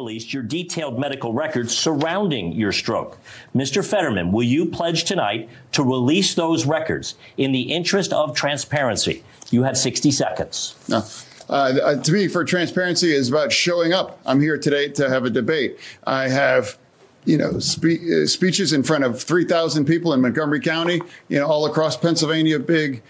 released your detailed medical records surrounding your stroke. Mr. Fetterman, will you pledge tonight to release those records in the interest of transparency? You have 60 seconds. No. To me, for transparency is about showing up. I'm here today to have a debate. I have speeches in front of 3,000 people in Montgomery County, all across Pennsylvania, big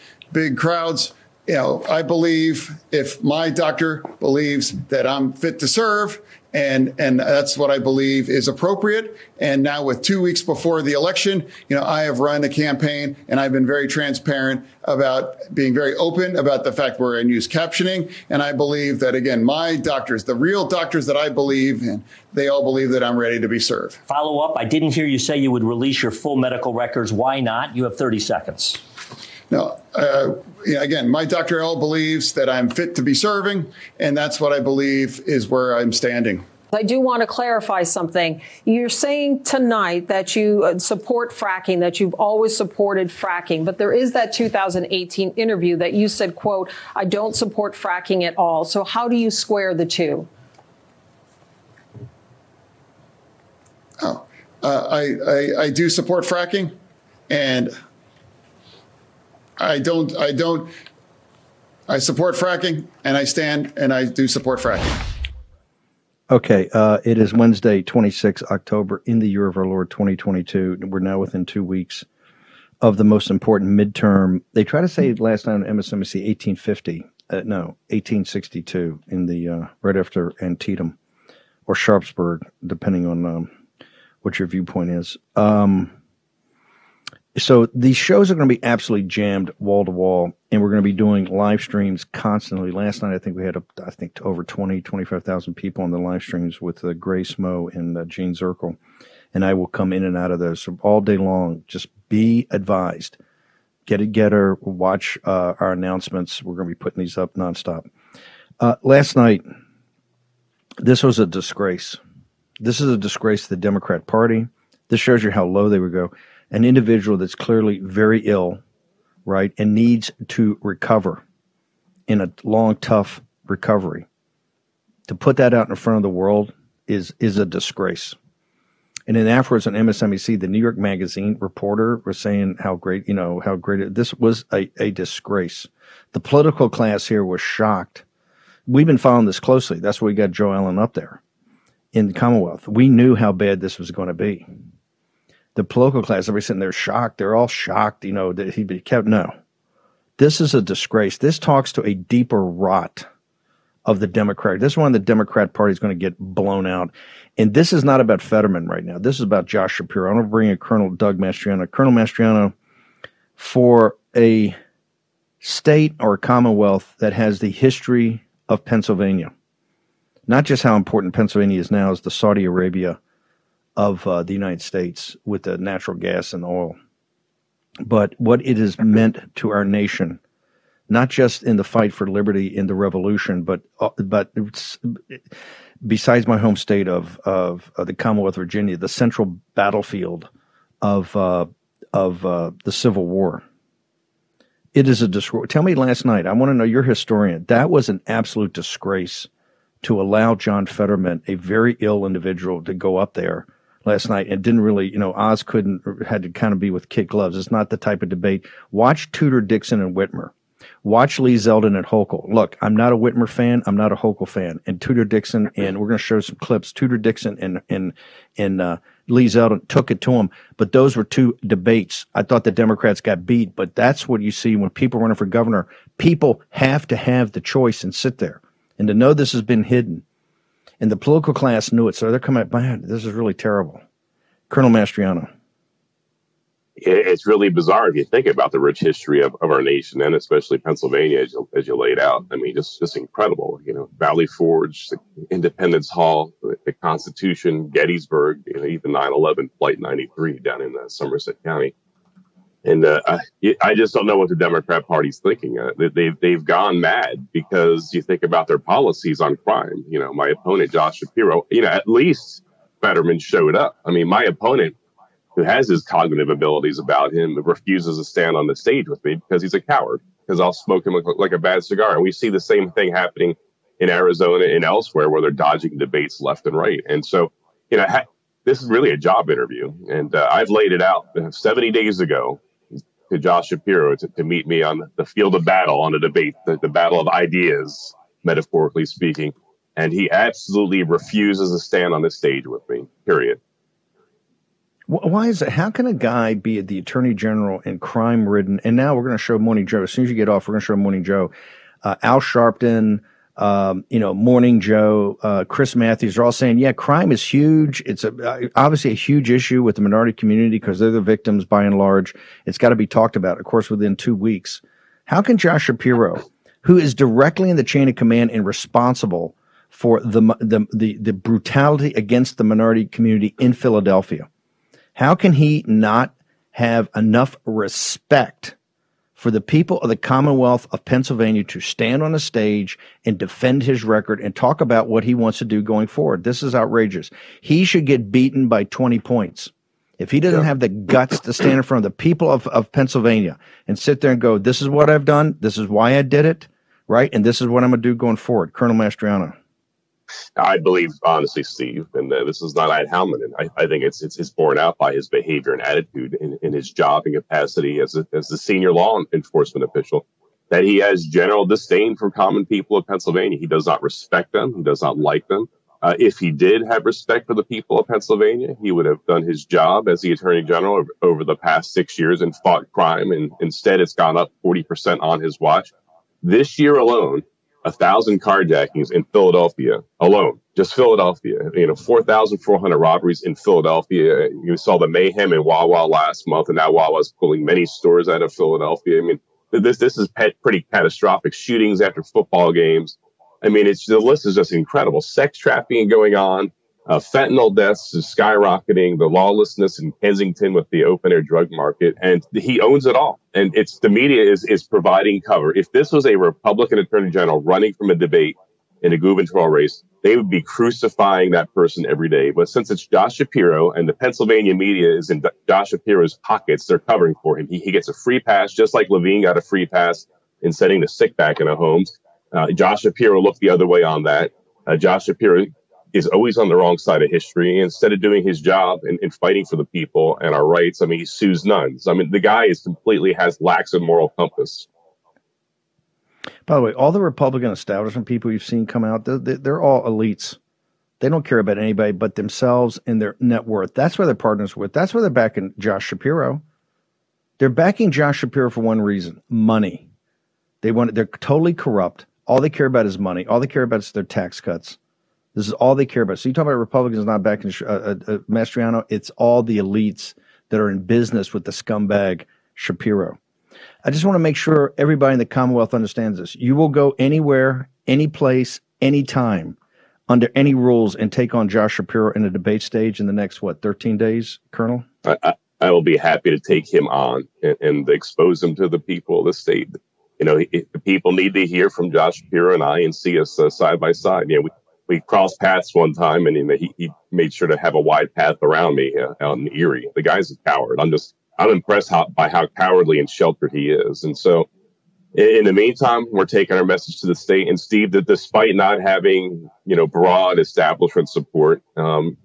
crowds. I believe if my doctor believes that I'm fit to serve, and that's what I believe is appropriate. And now with 2 weeks before the election, I have run a campaign and I've been very transparent about being very open about the fact we're in used captioning. And I believe that, again, my doctors, the real doctors that I believe in, they all believe that I'm ready to be served. Follow up. I didn't hear you say you would release your full medical records. Why not? You have 30 seconds. No. Again, my Dr. L believes that I'm fit to be serving, and that's what I believe is where I'm standing. I do want to clarify something. You're saying tonight that you support fracking, that you've always supported fracking, but there is that 2018 interview that you said, quote, I don't support fracking at all. So how do you square the two? I do support fracking, and I support fracking, and I stand and I do support fracking. Okay. It is Wednesday, 26 October in the year of our Lord 2022. We're now within 2 weeks of the most important midterm. They try to say last night on MSNBC 1862 in the, right after Antietam or Sharpsburg, depending on, what your viewpoint is. So these shows are going to be absolutely jammed wall to wall, and we're going to be doing live streams constantly. Last night, I think we had, over 25,000 people on the live streams with Grace Moe and Gene Zirkle, and I will come in and out of those. So all day long, just be advised. Get it, Getter. Watch our announcements. We're going to be putting these up nonstop. Last night, this was a disgrace. This is a disgrace to the Democrat Party. This shows you how low they would go. An individual that's clearly very ill, right, and needs to recover in a long, tough recovery. To put that out in front of the world is a disgrace. And then afterwards on MSNBC, the New York Magazine reporter was saying how great this was a disgrace. The political class here was shocked. We've been following this closely. That's why we got Joe Allen up there in the Commonwealth. We knew how bad this was going to be. The political class, everybody's sitting there shocked. They're all shocked, that he'd be kept. No, this is a disgrace. This talks to a deeper rot of the Democrat. This is when the Democrat Party is going to get blown out. And this is not about Fetterman right now. This is about Josh Shapiro. I'm going to bring in Colonel Doug Mastriano. Colonel Mastriano, for a state or Commonwealth that has the history of Pennsylvania, not just how important Pennsylvania is now as the Saudi Arabia of the United States with the natural gas and oil, but what it has meant to our nation, not just in the fight for liberty in the revolution, but besides my home state of the Commonwealth of Virginia, the central battlefield of the Civil War. It is a disgrace. Tell me last night, I want to know, you're a historian, that was an absolute disgrace to allow John Fetterman, a very ill individual, to go up there last night and didn't really, Oz had to kind of be with kid gloves. It's not the type of debate. Watch Tudor Dixon and Whitmer. Watch Lee Zeldin and Hochul. Look, I'm not a Whitmer fan. I'm not a Hochul fan. And Tudor Dixon, and we're going to show some clips. Tudor Dixon and Lee Zeldin took it to him. But those were two debates. I thought the Democrats got beat, but that's what you see when people running for governor. People have to have the choice and sit there. And to know this has been hidden, and the political class knew it, so they're coming at, man, this is really terrible. Colonel Mastriano. It's really bizarre if you think about the rich history of our nation, and especially Pennsylvania, as you laid out. I mean, just incredible. Valley Forge, Independence Hall, the Constitution, Gettysburg, even 9/11, Flight 93 down in Somerset County. And I just don't know what the Democrat Party's thinking. They've gone mad because you think about their policies on crime. My opponent, Josh Shapiro, at least Fetterman showed up. I mean, my opponent, who has his cognitive abilities about him, refuses to stand on the stage with me because he's a coward, because I'll smoke him like a bad cigar. And we see the same thing happening in Arizona and elsewhere where they're dodging debates left and right. And so, you know, this is really a job interview. And I've laid it out 70 days ago to Josh Shapiro to meet me on the field of battle on a debate, the battle of ideas, metaphorically speaking. And he absolutely refuses to stand on the stage with me, period. Why is that? How can a guy be the attorney general and crime-ridden? And now we're going to show Morning Joe. As soon as you get off, we're going to show Morning Joe. Al Sharpton, Morning Joe, Chris Matthews are all saying, yeah, crime is huge. It's obviously a huge issue with the minority community because they're the victims by and large. It's got to be talked about, of course, within 2 weeks. How can Josh Shapiro, who is directly in the chain of command and responsible for the brutality against the minority community in Philadelphia, how can he not have enough respect for the people of the Commonwealth of Pennsylvania to stand on a stage and defend his record and talk about what he wants to do going forward? This is outrageous. He should get beaten by 20 points. If he doesn't have the guts to stand in front of the people of Pennsylvania and sit there and go, this is what I've done, this is why I did it, right? And this is what I'm going to do going forward. Colonel Mastriano. I believe, honestly, Steve, and this is not Ad hominem. I think it's borne out by his behavior and attitude in his job and capacity as the senior law enforcement official, that he has general disdain for common people of Pennsylvania. He does not respect them. He does not like them. If he did have respect for the people of Pennsylvania, he would have done his job as the attorney general over the past 6 years and fought crime. And instead, it's gone up 40% on his watch. This year alone, 1,000 carjackings in Philadelphia alone, just Philadelphia, 4,400 robberies in Philadelphia. You saw the mayhem in Wawa last month, and now Wawa's pulling many stores out of Philadelphia. I mean, this is pretty catastrophic. Shootings after football games. I mean, the list is just incredible. Sex trafficking going on. Fentanyl deaths is skyrocketing. The lawlessness in Kensington with the open air drug market, and he owns it all. And it's the media is providing cover. If this was a Republican attorney general running from a debate in a gubernatorial race, they would be crucifying that person every day. But since it's Josh Shapiro and the Pennsylvania media is in Josh Shapiro's pockets, they're covering for him. He gets a free pass, just like Levine got a free pass in sending the sick back into homes. Josh Shapiro looked the other way on that. Josh Shapiro is always on the wrong side of history. Instead of doing his job and fighting for the people and our rights, I mean, he sues nuns. I mean, the guy has lacks a moral compass. By the way, all the Republican establishment people you've seen come out, they're all elites. They don't care about anybody but themselves and their net worth. That's where they're partners with. That's where they're backing Josh Shapiro. They're backing Josh Shapiro for one reason: money. They're totally corrupt. All they care about is money. All they care about is their tax cuts. This is all they care about. So you talk about Republicans not backing Mastriano. It's all the elites that are in business with the scumbag Shapiro. I just want to make sure everybody in the Commonwealth understands this. You will go anywhere, any place, any time, under any rules, and take on Josh Shapiro in a debate stage in the next, 13 days, Colonel? I will be happy to take him on and expose him to the people of the state. The people need to hear from Josh Shapiro and I and see us side by side. We crossed paths one time, and he made sure to have a wide path around me out in Erie. The guy's a coward. I'm impressed by how cowardly and sheltered he is. And so, in the meantime, we're taking our message to the state. And Steve, that despite not having broad establishment support,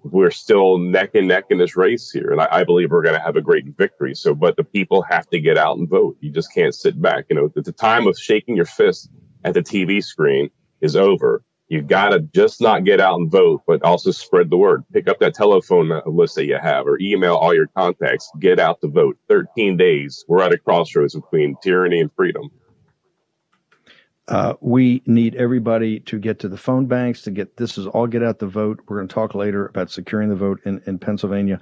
we're still neck and neck in this race here. And I believe we're going to have a great victory. So, but the people have to get out and vote. You just can't sit back. At the time of shaking your fist at the TV screen is over. You got to just not get out and vote, but also spread the word. Pick up that telephone list that you have or email all your contacts. Get out to vote. 13 days. We're at a crossroads between tyranny and freedom. We need everybody to get to the phone banks to get this is all get out the vote. We're going to talk later about securing the vote in Pennsylvania.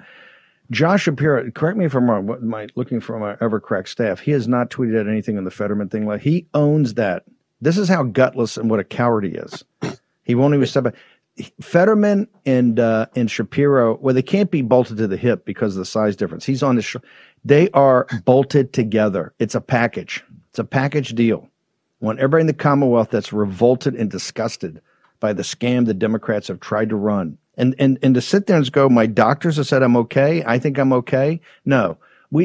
Josh Shapiro, correct me if I'm wrong. What am I looking for my ever-crack staff? He has not tweeted at anything on the Fetterman thing. He owns that. This is how gutless and what a coward he is. He won't even step back. Fetterman and Shapiro, they can't be bolted to the hip because of the size difference. He's on his they are bolted together. It's a package. It's a package deal. I want everybody in the Commonwealth that's revolted and disgusted by the scam the Democrats have tried to run. And to sit there and go, my doctors have said I'm okay. I think I'm okay. No. Look,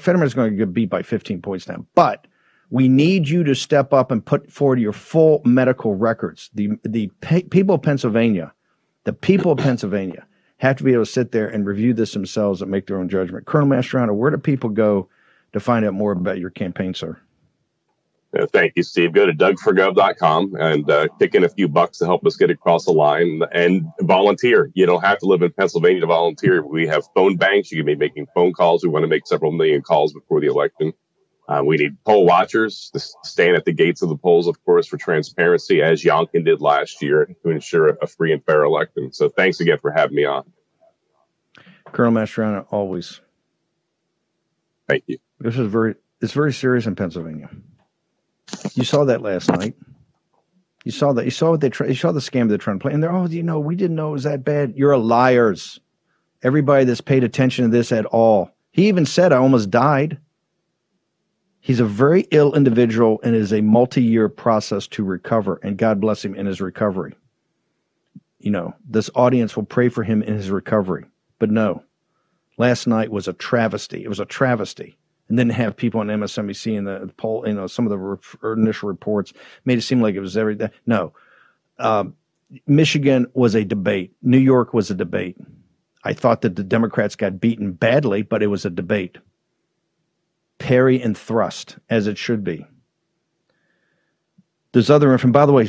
Fetterman is going to get beat by 15 points now. But We need you to step up and put forward your full medical records. The people of Pennsylvania have to be able to sit there and review this themselves and make their own judgment. Colonel Mastriano, where do people go to find out more about your campaign, sir? Yeah, thank you, Steve. Go to DougForGov.com and kick in a few bucks to help us get across the line and volunteer. You don't have to live in Pennsylvania to volunteer. We have phone banks. You can be making phone calls. We want to make several million calls before the election. We need poll watchers to stand at the gates of the polls, of course, for transparency, as Youngkin did last year, to ensure a free and fair election. So thanks again for having me on. Colonel Mastriano, always. Thank you. This is very serious in Pennsylvania. You saw that last night. You saw that. You saw what you saw the scam they're trying to play. And they're, we didn't know it was that bad. You're a liars. Everybody that's paid attention to this at all. He even said, I almost died. He's a very ill individual and is a multi-year process to recover. And God bless him in his recovery. This audience will pray for him in his recovery. But no, last night was a travesty. It was a travesty. And then have people on MSNBC and the poll, some of the initial reports made it seem like it was everything. No, Michigan was a debate. New York was a debate. I thought that the Democrats got beaten badly, but it was a debate. Parry and thrust, as it should be. There's other information. By the way,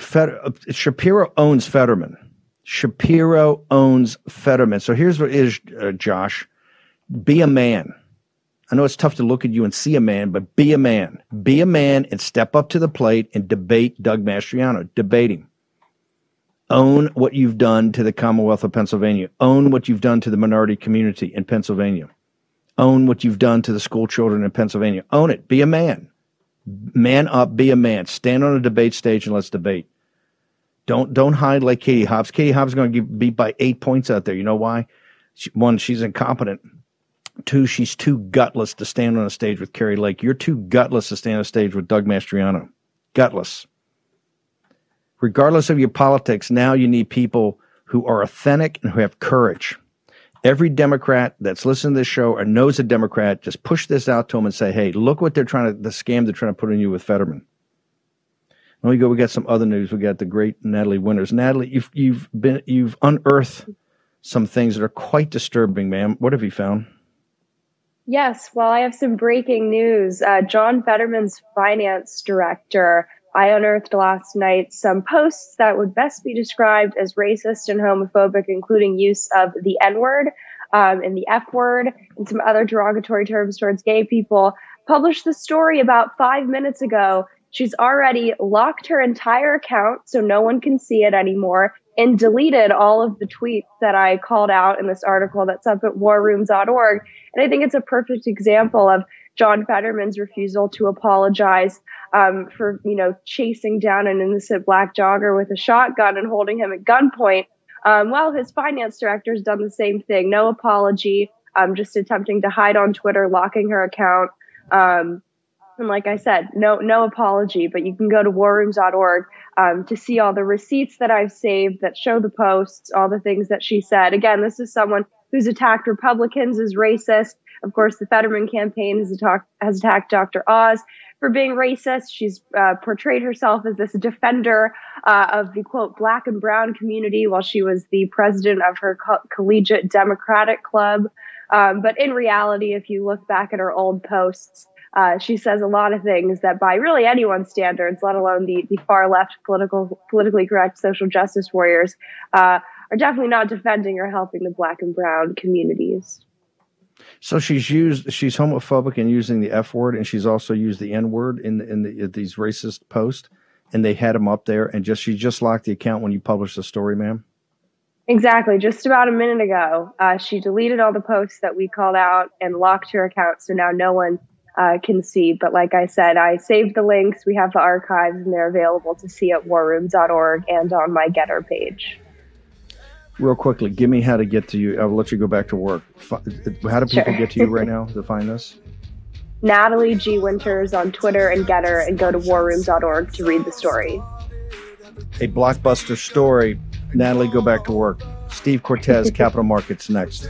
Shapiro owns Fetterman. Shapiro owns Fetterman. So here's what is, Josh. Be a man. I know it's tough to look at you and see a man, but be a man. Be a man and step up to the plate and debate Doug Mastriano. Debate him. Own what you've done to the Commonwealth of Pennsylvania. Own what you've done to the minority community in Pennsylvania. Own what you've done to the school children in Pennsylvania. Own it. Be a man. Man up. Be a man. Stand on a debate stage and let's debate. Don't hide like Katie Hobbs. Katie Hobbs is going to get beat by 8 points out there. You know why? One, she's incompetent. Two, she's too gutless to stand on a stage with Kerry Lake. You're too gutless to stand on a stage with Doug Mastriano. Gutless. Regardless of your politics, now you need people who are authentic and who have courage. Every Democrat that's listening to this show or knows a Democrat, just push this out to them and say, hey, look what they're the scam they're trying to put on you with Fetterman. Let me go. We got some other news. We got the great Natalie Winters. Natalie, you've unearthed some things that are quite disturbing, ma'am. What have you found? Yes, well, I have some breaking news. John Fetterman's finance director, I unearthed last night some posts that would best be described as racist and homophobic, including use of the N-word and the F-word and some other derogatory terms towards gay people. Published the story about 5 minutes ago. She's already locked her entire account so no one can see it anymore and deleted all of the tweets that I called out in this article that's up at warrooms.org. And I think it's a perfect example of John Fetterman's refusal to apologize for, chasing down an innocent black jogger with a shotgun and holding him at gunpoint. Well, his finance director's done the same thing. No apology, just attempting to hide on Twitter, locking her account. And like I said, no apology, but you can go to warrooms.org to see all the receipts that I've saved that show the posts, all the things that she said. Again, this is someone who's attacked Republicans as racist. Of course, the Fetterman campaign has attacked Dr. Oz for being racist. She's portrayed herself as this defender of the, quote, black and brown community while she was the president of her collegiate Democratic club. But in reality, if you look back at her old posts, she says a lot of things that by really anyone's standards, let alone the far left politically correct social justice warriors, are definitely not defending or helping the black and brown communities. So she's homophobic and using the F word, and she's also used the N word in these racist posts, and they had them up there, and she just locked the account when you published the story, ma'am? Exactly. Just about a minute ago, she deleted all the posts that we called out and locked her account, so now no one can see. But like I said, I saved the links. We have the archives and they're available to see at warrooms.org and on my Getter page. Real quickly, give me how to get to you. I'll let you go back to work. How do people get to you right now to find this? Natalie G. Winters on Twitter and Getter, and go to warrooms.org to read the story. A blockbuster story. Natalie, go back to work. Steve Cortez, Capital Markets next.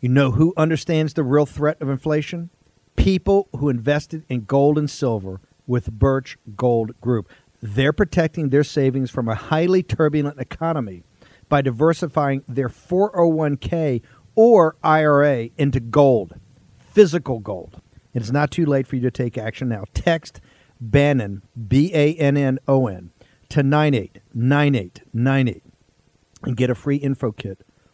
You know who understands the real threat of inflation? People who invested in gold and silver with Birch Gold Group. They're protecting their savings from a highly turbulent economy by diversifying their 401k or IRA into gold, physical gold. And it's not too late for you to take action now. Text Bannon, B-A-N-N-O-N, to 989898 and get a free info kit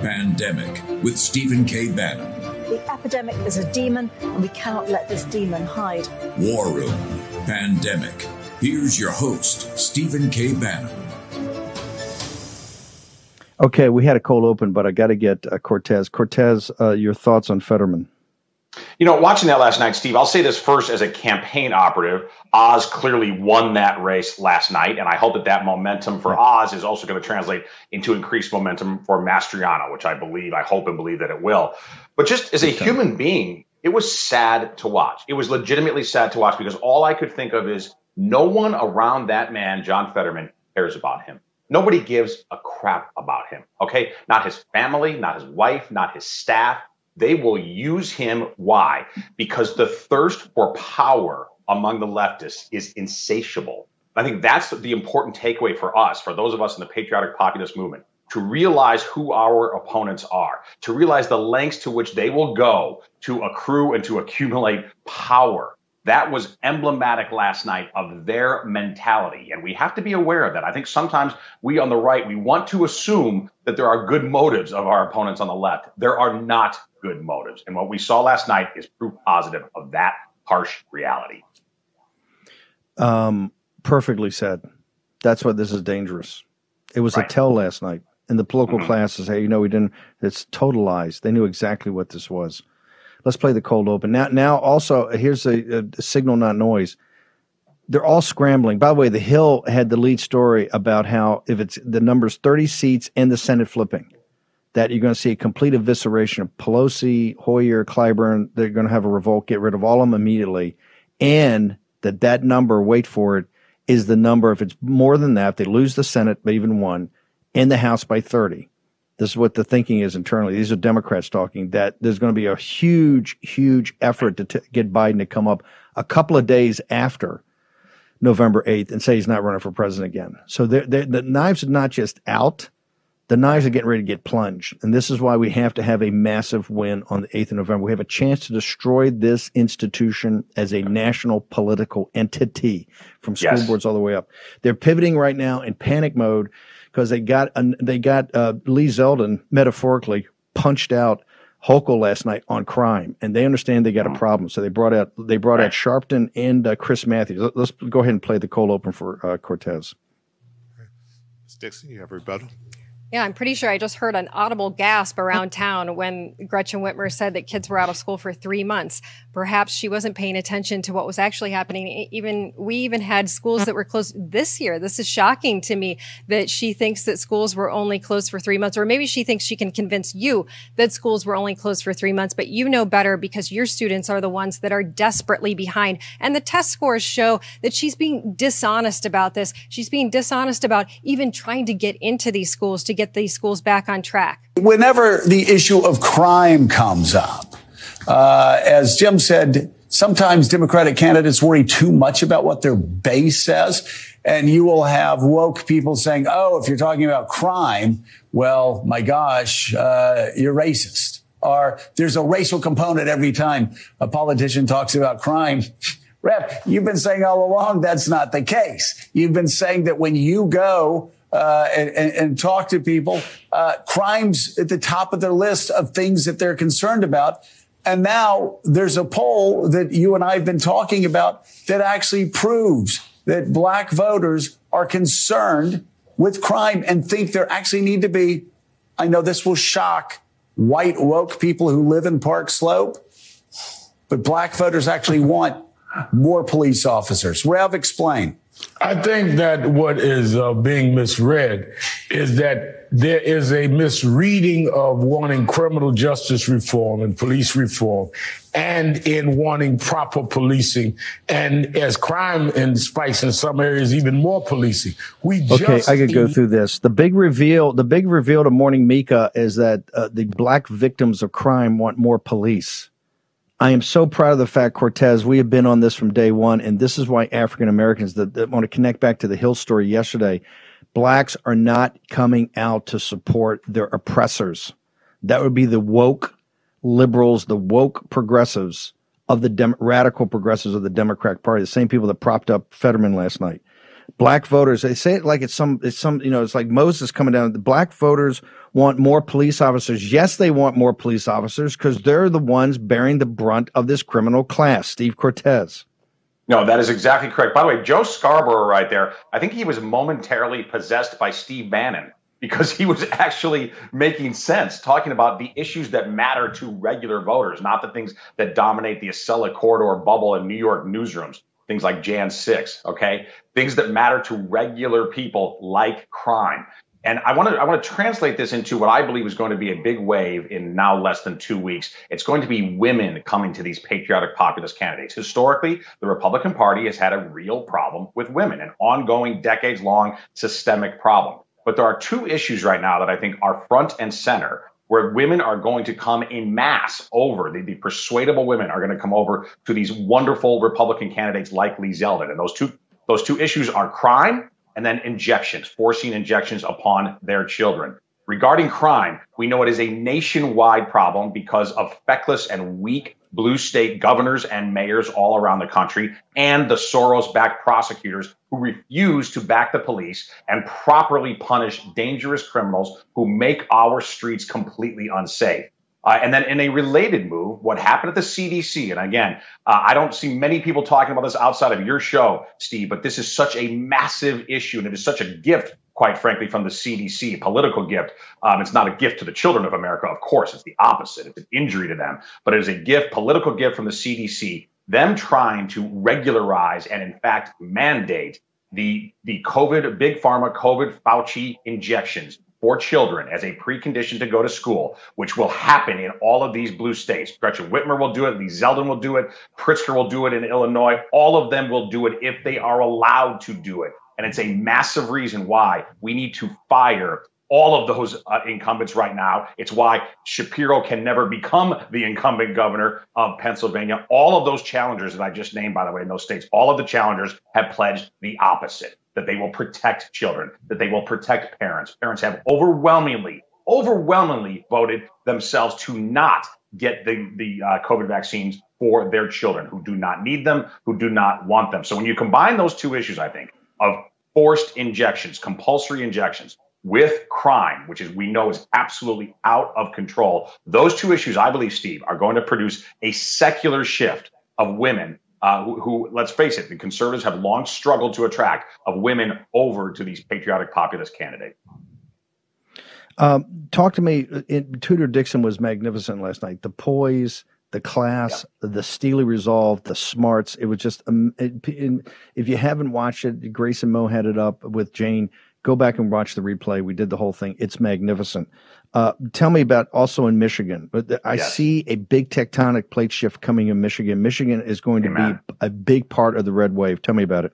Pandemic with Stephen K. Bannon. The epidemic is a demon, and we cannot let this demon hide. War Room, Pandemic. Here's your host, Stephen K. Bannon. Okay, we had a cold open, but I got to get Cortez. Cortez, your thoughts on Fetterman? You know, watching that last night, Steve, I'll say this first as a campaign operative. Oz clearly won that race last night, and I hope that that momentum for Oz is also going to translate into increased momentum for Mastriano, which I hope and believe that it will. But just as a human being, it was sad to watch. It was legitimately sad to watch because all I could think of is no one around that man, John Fetterman, cares about him. Nobody gives a crap about him, okay? Not his family, not his wife, not his staff. They will use him. Why? Because the thirst for power among the leftists is insatiable. I think that's the important takeaway for us, for those of us in the patriotic populist movement, to realize who our opponents are, to realize the lengths to which they will go to accrue and to accumulate power. That was emblematic last night of their mentality, and we have to be aware of that. I think sometimes we on the right, we want to assume that there are good motives of our opponents on the left. There are not good motives, and what we saw last night is proof positive of that harsh reality. Perfectly said. That's why this is dangerous. It was right. A tell last night, and the political class is, hey, you know, we didn't. It's total lies. They knew exactly what this was. Let's play the cold open. Now also, here's a signal, not noise. They're all scrambling. By the way, The Hill had the lead story about how if it's the numbers 30 seats and the Senate flipping, that you're going to see a complete evisceration of Pelosi, Hoyer, Clyburn. They're going to have a revolt, get rid of all of them immediately. And that number, wait for it, is the number. If it's more than that, if they lose the Senate by even one and the House by 30. This is what the thinking is internally. These are Democrats talking, that there's going to be a huge, huge effort to get Biden to come up a couple of days after November 8th and say he's not running for president again. So the knives are not just out. The knives are getting ready to get plunged. And this is why we have to have a massive win on the 8th of November. We have a chance to destroy this institution as a national political entity from school boards all the way up. They're pivoting right now in panic mode because they got Lee Zeldin metaphorically punched out Hochul last night on crime, and they understand they got a problem. So they brought out Sharpton and Chris Matthews. Let's go ahead and play the cold open for Cortez. Ms. Dixon, you have a rebuttal? Yeah, I'm pretty sure I just heard an audible gasp around town when Gretchen Whitmer said that kids were out of school for 3 months. Perhaps she wasn't paying attention to what was actually happening. We even had schools that were closed this year. This is shocking to me that she thinks that schools were only closed for 3 months, or maybe she thinks she can convince you that schools were only closed for 3 months, but you know better because your students are the ones that are desperately behind. And the test scores show that she's being dishonest about this. She's being dishonest about even trying to get into these schools to get these schools back on track. Whenever the issue of crime comes up, as Jim said, sometimes Democratic candidates worry too much about what their base says. And you will have woke people saying, oh, if you're talking about crime, well, my gosh, you're racist. are, there's a racial component every time a politician talks about crime. Rep, you've been saying all along that's not the case. You've been saying that when you go and talk to people, crime's at the top of their list of things that they're concerned about. And now there's a poll that you and I have been talking about that actually proves that black voters are concerned with crime and think there actually need to be, I know this will shock white woke people who live in Park Slope, but black voters actually want more police officers. Rev, explain. I think that what is being misread is that there is a misreading of wanting criminal justice reform and police reform and in wanting proper policing. And as crime and spikes in some areas, even more policing. I could go through this. The big reveal to Morning Mika is that the black victims of crime want more police. I am so proud of the fact, Cortez, we have been on this from day one, and this is why African Americans that want to connect back to the Hill story yesterday. Blacks are not coming out to support their oppressors. That would be the woke liberals, the woke progressives of the radical progressives of the Democratic Party, the same people that propped up Fetterman last night. Black voters, they say it like it's some, you know, it's like Moses coming down. The black voters want more police officers. Yes, they want more police officers because they're the ones bearing the brunt of this criminal class. Steve Cortez. No, that is exactly correct. By the way, Joe Scarborough right there, I think he was momentarily possessed by Steve Bannon because he was actually making sense, talking about the issues that matter to regular voters, not the things that dominate the Acela corridor bubble in New York newsrooms. Things like Jan 6, okay? Things that matter to regular people like crime. And I want to translate this into what I believe is going to be a big wave in now less than 2 weeks. It's going to be women coming to these patriotic populist candidates. Historically, the Republican Party has had a real problem with women, an ongoing, decades-long systemic problem. But there are two issues right now that I think are front and center, where women are going to come in mass over, the persuadable women are going to come over to these wonderful Republican candidates like Lee Zeldin. And those two issues are crime and then injections, forcing injections upon their children. Regarding crime, we know it is a nationwide problem because of feckless and weak blue state governors and mayors all around the country and the Soros-backed prosecutors who refuse to back the police and properly punish dangerous criminals who make our streets completely unsafe. And then in a related move, what happened at the CDC, and again, I don't see many people talking about this outside of your show, Steve, but this is such a massive issue and it is such a gift, quite frankly, from the CDC, political gift. It's not a gift to the children of America, of course. It's the opposite. It's an injury to them. But it is a gift, political gift from the CDC, them trying to regularize and, in fact, mandate the COVID, big pharma COVID Fauci injections for children as a precondition to go to school, which will happen in all of these blue states. Gretchen Whitmer will do it. Lee Zeldin will do it. Pritzker will do it in Illinois. All of them will do it if they are allowed to do it. And it's a massive reason why we need to fire all of those incumbents right now. It's why Shapiro can never become the incumbent governor of Pennsylvania. All of those challengers that I just named, by the way, in those states, all of the challengers have pledged the opposite, that they will protect children, that they will protect parents. Parents have overwhelmingly voted themselves to not get the COVID vaccines for their children who do not need them, who do not want them. So when you combine those two issues, I think, of forced injections, compulsory injections, with crime, which is we know is absolutely out of control. Those two issues, I believe, Steve, are going to produce a secular shift of women who, let's face it, the conservatives have long struggled to attract, of women over to these patriotic populist candidates. Talk to me. Tudor Dixon was magnificent last night. The poise, the class, yeah, the steely resolve, the smarts. It was just, if you haven't watched it, Grace and Moe had it up with Jane. Go back and watch the replay. We did the whole thing. It's magnificent. Tell me about also in Michigan. But I see a big tectonic plate shift coming in Michigan. Michigan is going to be a big part of the red wave. Tell me about it.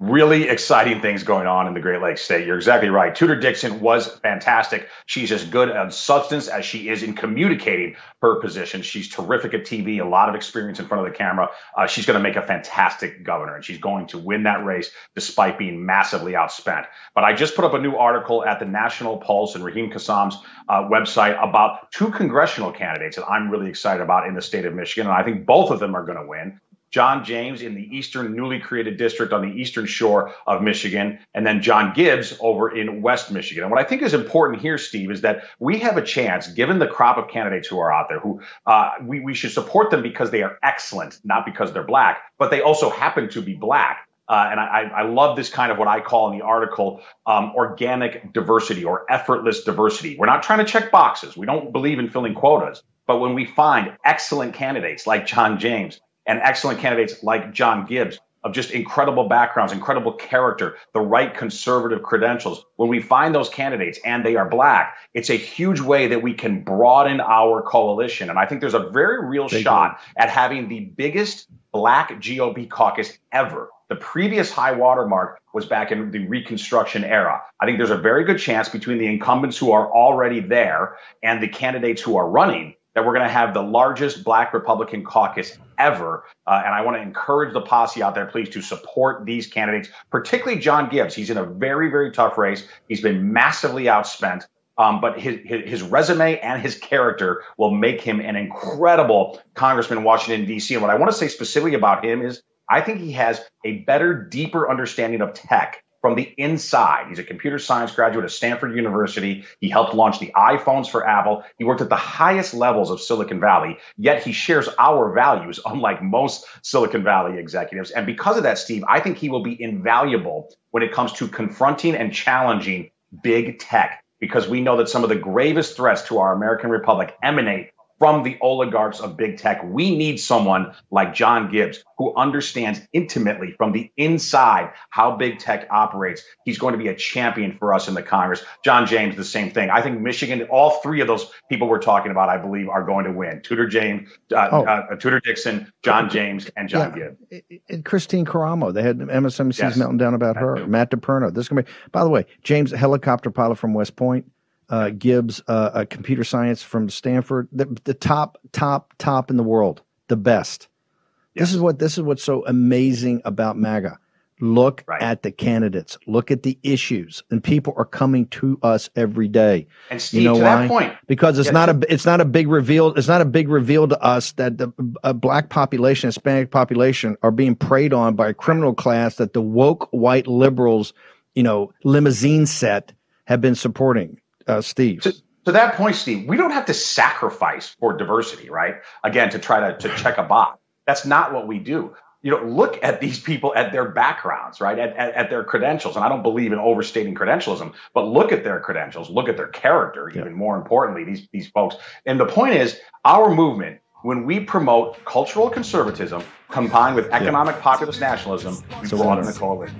Really exciting things going on in the Great Lakes State. You're exactly right. Tudor Dixon was fantastic. She's as good on substance as she is in communicating her position. She's terrific at TV, a lot of experience in front of the camera. She's going to make a fantastic governor, and she's going to win that race despite being massively outspent. But I just put up a new article at the National Pulse and Raheem Kassam's website about two congressional candidates that I'm really excited about in the state of Michigan, and I think both of them are going to win. John James in the eastern, newly created district on the eastern shore of Michigan, and then John Gibbs over in West Michigan. And what I think is important here, Steve, is that we have a chance, given the crop of candidates who are out there, who we should support them because they are excellent, not because they're black, but they also happen to be black. And I love this kind of what I call in the article organic diversity or effortless diversity. We're not trying to check boxes. We don't believe in filling quotas. But when we find excellent candidates like John James, and excellent candidates like John Gibbs, of just incredible backgrounds, incredible character, the right conservative credentials. When we find those candidates and they are black, it's a huge way that we can broaden our coalition. And I think there's a very real shot at having the biggest black GOP caucus ever. The previous high watermark was back in the Reconstruction era. I think there's a very good chance between the incumbents who are already there and the candidates who are running that we're going to have the largest black Republican caucus ever. And I want to encourage the posse out there, please, to support these candidates, particularly John Gibbs. He's in a very, very tough race. He's been massively outspent. But his resume and his character will make him an incredible congressman in Washington, D.C. And what I want to say specifically about him is I think he has a better, deeper understanding of tech from the inside. He's a computer science graduate of Stanford University. He helped launch the iPhones for Apple. He worked at the highest levels of Silicon Valley, yet he shares our values, unlike most Silicon Valley executives. And because of that, Steve, I think he will be invaluable when it comes to confronting and challenging big tech, because we know that some of the gravest threats to our American republic emanate from the oligarchs of big tech. We need someone like John Gibbs who understands intimately from the inside how big tech operates. He's going to be a champion for us in the Congress. John James, the same thing. I think Michigan, all three of those people we're talking about, I believe, are going to win. Tudor Dixon, John James, and John Gibbs. And Christine Caramo, they had MSNBC's melting down about her. Matt DiPerno. This is going to be, by the way, James, a helicopter pilot from West Point. Gibbs, a computer science from Stanford, the top in the world, the best. Yes. This is what's so amazing about MAGA. Look at the candidates, look at the issues, and people are coming to us every day. And Steve, to why? That point, because it's not a big reveal. It's not a big reveal to us that the black population, Hispanic population, are being preyed on by a criminal class that the woke white liberals, limousine set have been supporting. Steve. To that point, Steve, we don't have to sacrifice for diversity, right? Again, to try to check a box. That's not what we do. Look at these people at their backgrounds, right? At their credentials. And I don't believe in overstating credentialism, but look at their credentials, look at their character, even more importantly, these folks. And the point is, our movement, when we promote cultural conservatism combined with economic populist nationalism, we brought in the coalition.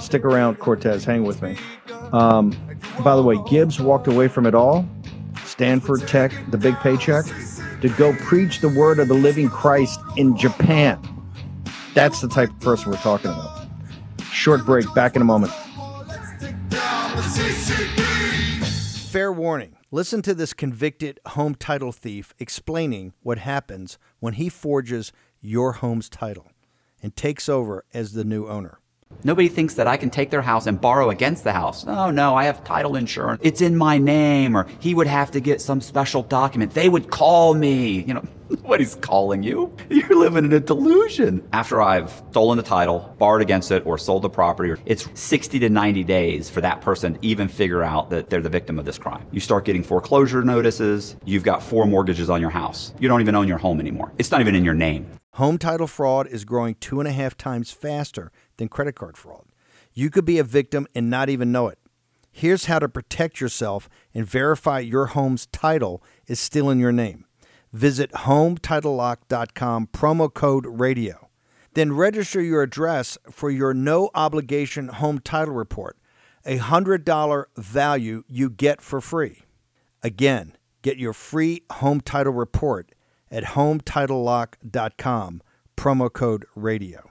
Stick around, Cortez. Hang with me. By the way, Gibbs walked away from it all. Stanford Tech, the big paycheck, to go preach the word of the living Christ in Japan. That's the type of person we're talking about. Short break. Back in a moment. Fair warning. Listen to this convicted home title thief explaining what happens when he forges your home's title and takes over as the new owner. Nobody thinks that I can take their house and borrow against the house. Oh, no, I have title insurance. It's in my name, or he would have to get some special document. They would call me. Nobody's calling you. You're living in a delusion. After I've stolen the title, borrowed against it, or sold the property, it's 60 to 90 days for that person to even figure out that they're the victim of this crime. You start getting foreclosure notices. You've got 4 mortgages on your house. You don't even own your home anymore. It's not even in your name. Home title fraud is growing 2.5 times faster than credit card fraud. You could be a victim and not even know it. Here's how to protect yourself and verify your home's title is still in your name. Visit HomeTitleLock.com, promo code radio. Then register your address for your no-obligation home title report, a $100 value you get for free. Again, get your free home title report at HomeTitleLock.com, promo code radio.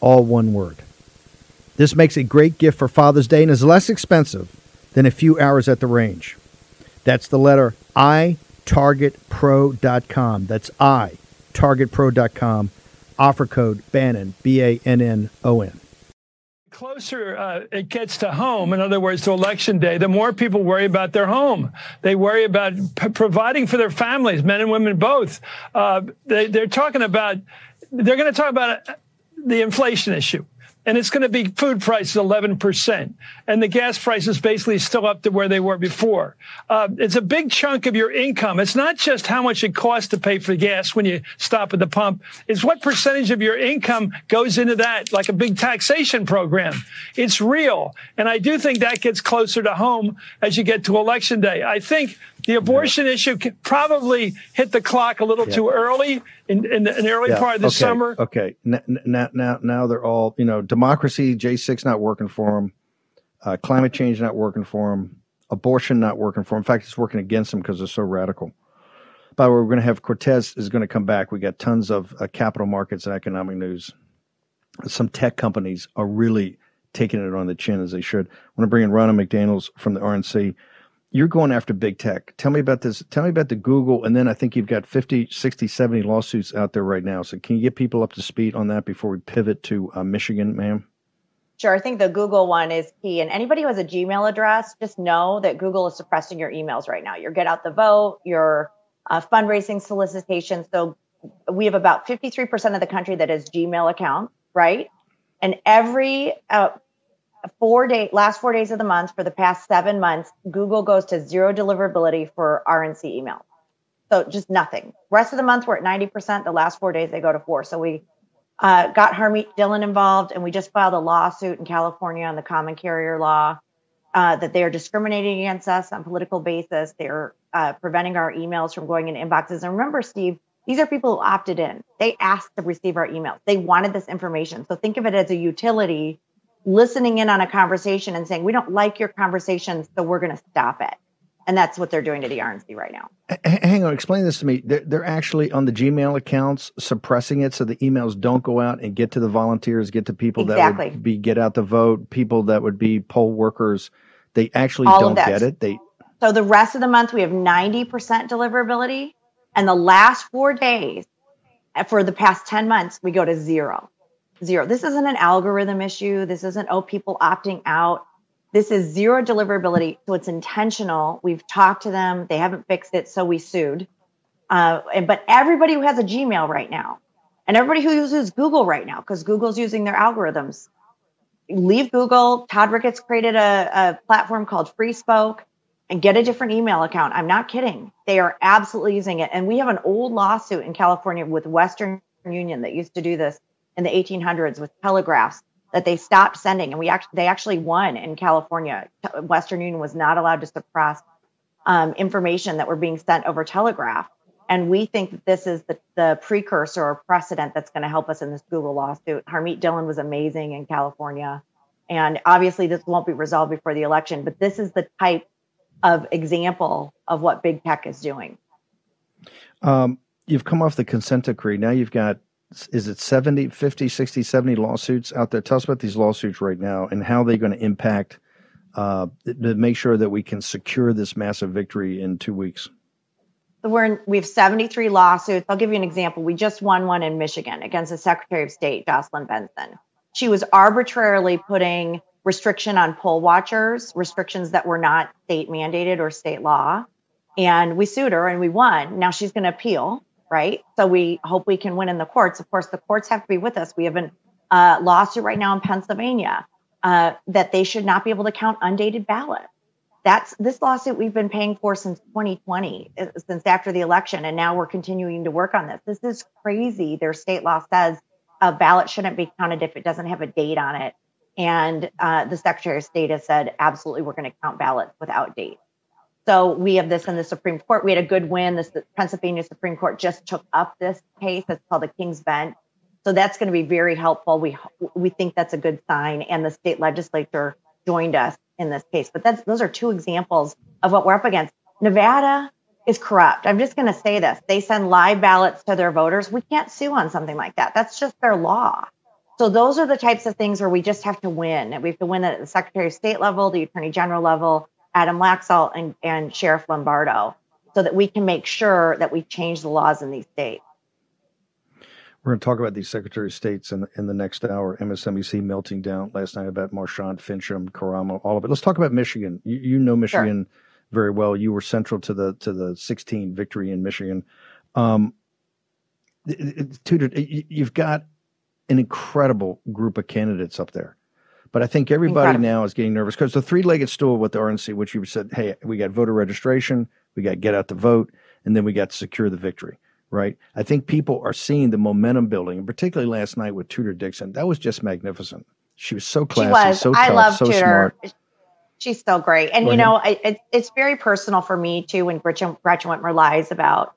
all one word. This makes a great gift for Father's Day and is less expensive than a few hours at the range. That's the letter itargetpro.com. That's itargetpro.com. Offer code BANNON, B-A-N-N-O-N. Closer it gets to home, in other words, to Election Day, the more people worry about their home. They worry about providing for their families, men and women both. They're going to talk about the inflation issue. And it's going to be food prices 11%. And the gas prices basically still up to where they were before. It's a big chunk of your income. It's not just how much it costs to pay for gas when you stop at the pump. It's what percentage of your income goes into that, like a big taxation program. It's real. And I do think that gets closer to home as you get to Election Day. I think the abortion issue probably hit the clock a little too early in the early part of the summer. Okay. Now they're all, democracy, J6 not working for them, climate change not working for them, abortion not working for them. In fact, it's working against them because they're so radical. By the way, we're going to have Cortez is going to come back. We got tons of capital markets and economic news. Some tech companies are really taking it on the chin as they should. I want to bring in Ronna McDaniel from the RNC. You're going after big tech. Tell me about this. Tell me about the Google. And then I think you've got 50, 60, 70 lawsuits out there right now. So can you get people up to speed on that before we pivot to Michigan, ma'am? Sure. I think the Google one is key. And anybody who has a Gmail address, just know that Google is suppressing your emails right now. Your Get Out the Vote, your fundraising solicitations. So we have about 53% of the country that has Gmail accounts, right? And every last 4 days of the month for the past 7 months, Google goes to zero deliverability for RNC email. So just nothing. Rest of the month, we're at 90%. The last 4 days, they go to 4. So we got Harmeet Dillon involved, and we just filed a lawsuit in California on the common carrier law that they are discriminating against us on a political basis. They're preventing our emails from going in inboxes. And remember, Steve, these are people who opted in. They asked to receive our emails. They wanted this information. So think of it as a utility listening in on a conversation and saying, we don't like your conversations, so we're going to stop it. And that's what they're doing to the RNC right now. Hang on. Explain this to me. They're actually on the Gmail accounts suppressing it so the emails don't go out and get to the volunteers, get to people that would be Get Out the Vote, people that would be poll workers. They actually don't get it. So the rest of the month, we have 90% deliverability. And the last 4 days for the past 10 months, we go to zero. This isn't an algorithm issue. This isn't, people opting out. This is zero deliverability. So it's intentional. We've talked to them. They haven't fixed it. So we sued. But everybody who has a Gmail right now and everybody who uses Google right now, because Google's using their algorithms, leave Google. Todd Ricketts created a platform called Free Spoke and get a different email account. I'm not kidding. They are absolutely using it. And we have an old lawsuit in California with Western Union that used to do this in the 1800s with telegraphs that they stopped sending. And they actually won in California. Western Union was not allowed to suppress information that were being sent over telegraph. And we think that this is the precursor or precedent that's going to help us in this Google lawsuit. Harmeet Dillon was amazing in California. And obviously this won't be resolved before the election, but this is the type of example of what big tech is doing. You've come off the consent decree. Now you've got, is it 70, 50, 60, 70 lawsuits out there? Tell us about these lawsuits right now and how they're going to impact to make sure that we can secure this massive victory in 2 weeks. So we have 73 lawsuits. I'll give you an example. We just won one in Michigan against the Secretary of State, Jocelyn Benson. She was arbitrarily putting restriction on poll watchers, restrictions that were not state mandated or state law. And we sued her and we won. Now she's going to appeal, right? So we hope we can win in the courts. Of course, the courts have to be with us. We have a lawsuit right now in Pennsylvania that they should not be able to count undated ballots. That's this lawsuit we've been paying for since 2020, since after the election. And now we're continuing to work on this. This is crazy. Their state law says a ballot shouldn't be counted if it doesn't have a date on it. And the Secretary of State has said, absolutely, we're going to count ballots without date. So we have this in the Supreme Court. We had a good win. The Pennsylvania Supreme Court just took up this case. It's called the King's Bench. So that's going to be very helpful. We think that's a good sign. And the state legislature joined us in this case. But those are two examples of what we're up against. Nevada is corrupt. I'm just going to say this. They send live ballots to their voters. We can't sue on something like that. That's just their law. So those are the types of things where we just have to win. And we have to win that at the Secretary of State level, the Attorney General level, Adam Laxalt, and Sheriff Lombardo, so that we can make sure that we change the laws in these states. We're going to talk about these Secretary of States in the next hour. MSNBC melting down last night about Marchant, Fincham, Karamo, all of it. Let's talk about Michigan. You know Michigan sure. very well. You were central to the 16 victory in Michigan. Tudor, you've got an incredible group of candidates up there. But I think everybody now is getting nervous because the three-legged stool with the RNC, which you said, hey, we got voter registration, we got get out the vote, and then we got secure the victory, right? I think people are seeing the momentum building, and particularly last night with Tudor Dixon. That was just magnificent. She was so classy, so tough, so smart. She's so great. And, it's very personal for me, too, when Gretchen Whitmer lies about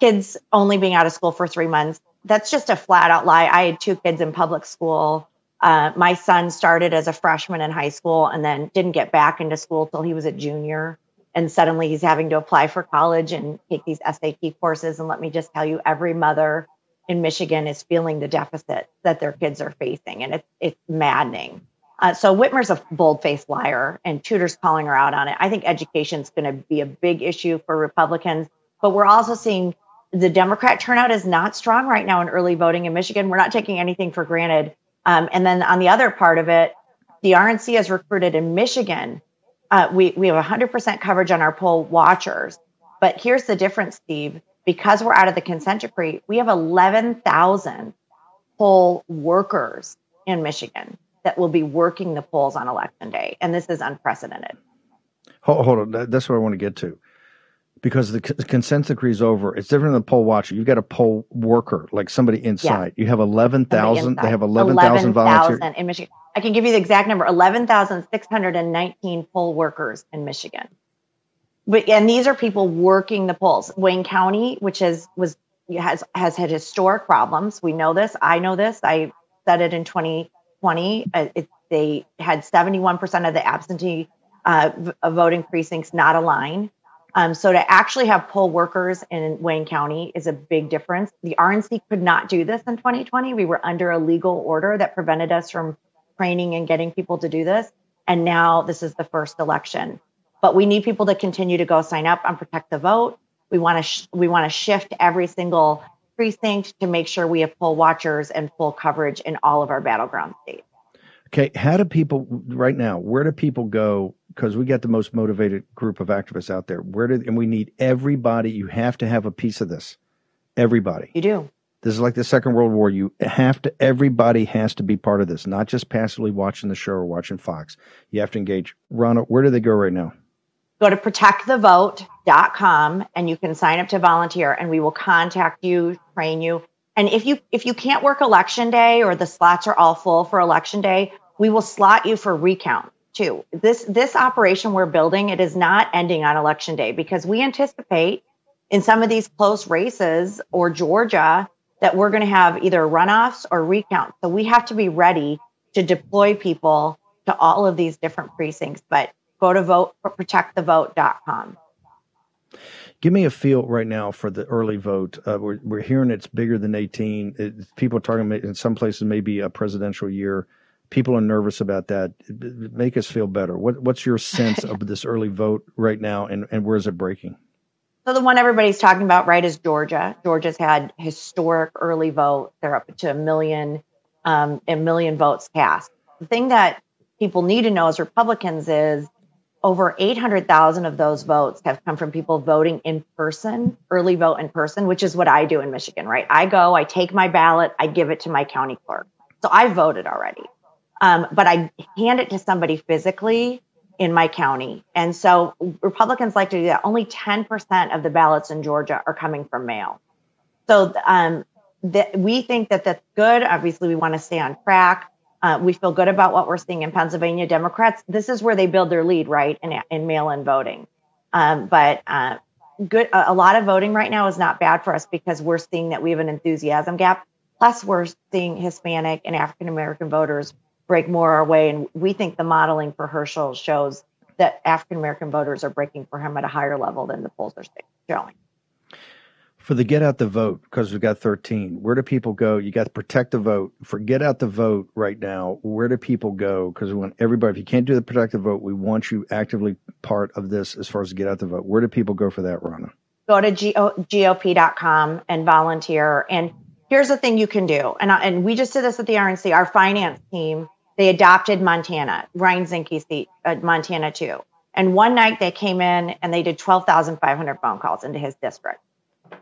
kids only being out of school for 3 months. That's just a flat-out lie. I had two kids in public school. My son started as a freshman in high school and then didn't get back into school till he was a junior. And suddenly he's having to apply for college and take these SAT courses. And let me just tell you, every mother in Michigan is feeling the deficit that their kids are facing. And it's maddening. So Whitmer's a bold-faced liar and Tudor's calling her out on it. I think education's going to be a big issue for Republicans, but we're also seeing the Democrat turnout is not strong right now in early voting in Michigan. We're not taking anything for granted. And then on the other part of it, the RNC has recruited in Michigan. We have 100% coverage on our poll watchers. But here's the difference, Steve. Because we're out of the consent decree, we have 11,000 poll workers in Michigan that will be working the polls on Election Day. And this is unprecedented. Hold on. That's what I want to get to. Because the consent decree is over. It's different than the poll watcher. You've got a poll worker, like somebody inside. Yeah. You have 11,000. They have 11,000 volunteers. In Michigan. I can give you the exact number, 11,619 poll workers in Michigan. And these are people working the polls. Wayne County, which has had historic problems. We know this. I know this. I said it in 2020. They had 71% of the absentee voting precincts not aligned. So to actually have poll workers in Wayne County is a big difference. The RNC could not do this in 2020. We were under a legal order that prevented us from training and getting people to do this. And now this is the first election. But we need people to continue to go sign up on Protect the Vote. We want to shift every single precinct to make sure we have poll watchers and full coverage in all of our battleground states. Okay, how do people right now, where do people go? Because we got the most motivated group of activists out there. And we need everybody. You have to have a piece of this. Everybody. You do. This is like the Second World War. Everybody has to be part of this, not just passively watching the show or watching Fox. You have to engage. Ronna, where do they go right now? Go to protectthevote.com and you can sign up to volunteer and we will contact you, train you. And if you can't work Election Day or the slots are all full for Election Day, we will slot you for recount too. This operation we're building, it is not ending on Election Day because we anticipate in some of these close races or Georgia that we're going to have either runoffs or recounts. So we have to be ready to deploy people to all of these different precincts. But go to vote for protectthevote.com. Give me a feel right now for the early vote. We're hearing it's bigger than 18. People are talking in some places maybe a presidential year. People are nervous about that. Make us feel better. What's your sense of this early vote right now, and where is it breaking? So the one everybody's talking about, right, is Georgia. Georgia's had historic early vote. They're up to 1 million a million votes cast. The thing that people need to know as Republicans is over 800,000 of those votes have come from people voting in person, early vote in person, which is what I do in Michigan, right? I go, I take my ballot, I give it to my county clerk. So I voted already, but I hand it to somebody physically in my county. And so Republicans like to do that. Only 10% of the ballots in Georgia are coming from mail. So we think that that's good. Obviously, we want to stay on track. We feel good about what we're seeing in Pennsylvania. Democrats, this is where they build their lead, right, in mail-in voting. But a lot of voting right now is not bad for us because we're seeing that we have an enthusiasm gap. Plus, we're seeing Hispanic and African-American voters break more our way. And we think the modeling for Herschel shows that African-American voters are breaking for him at a higher level than the polls are showing. For the Get Out the Vote, because we've got 13, where do people go? You got to Protect the Vote. For Get Out the Vote right now, where do people go? Because we want everybody, if you can't do the Protect the Vote, we want you actively part of this as far as Get Out the Vote. Where do people go for that, Ronna? Go to GOP.com and volunteer. And here's the thing you can do. And we just did this at the RNC. Our finance team, they adopted Montana, Ryan Zinke's seat, Montana too. And one night they came in and they did 12,500 phone calls into his district.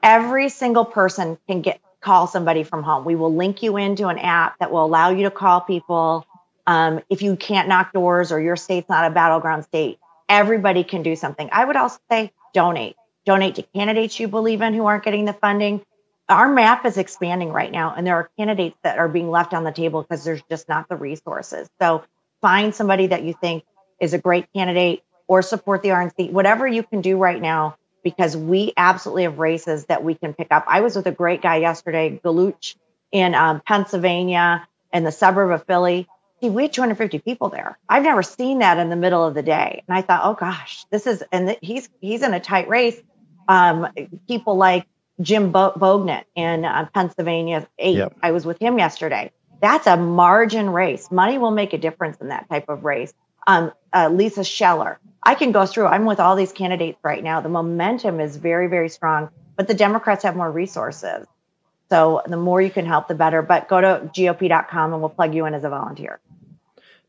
Every single person can call somebody from home. We will link you into an app that will allow you to call people. If you can't knock doors or your state's not a battleground state, everybody can do something. I would also say donate. Donate to candidates you believe in who aren't getting the funding. Our map is expanding right now, and there are candidates that are being left on the table because there's just not the resources. So find somebody that you think is a great candidate or support the RNC. Whatever you can do right now, because we absolutely have races that we can pick up. I was with a great guy yesterday, Galuch, in Pennsylvania, in the suburb of Philly. See, we had 250 people there. I've never seen that in the middle of the day. And I thought, oh, gosh, this is – and he's in a tight race. People like Jim Bognett in Pennsylvania 8. Yep. I was with him yesterday. That's a margin race. Money will make a difference in that type of race. Lisa Scheller. I can go through. I'm with all these candidates right now. The momentum is very, very strong, but the Democrats have more resources. So the more you can help, the better. But go to GOP.com and we'll plug you in as a volunteer.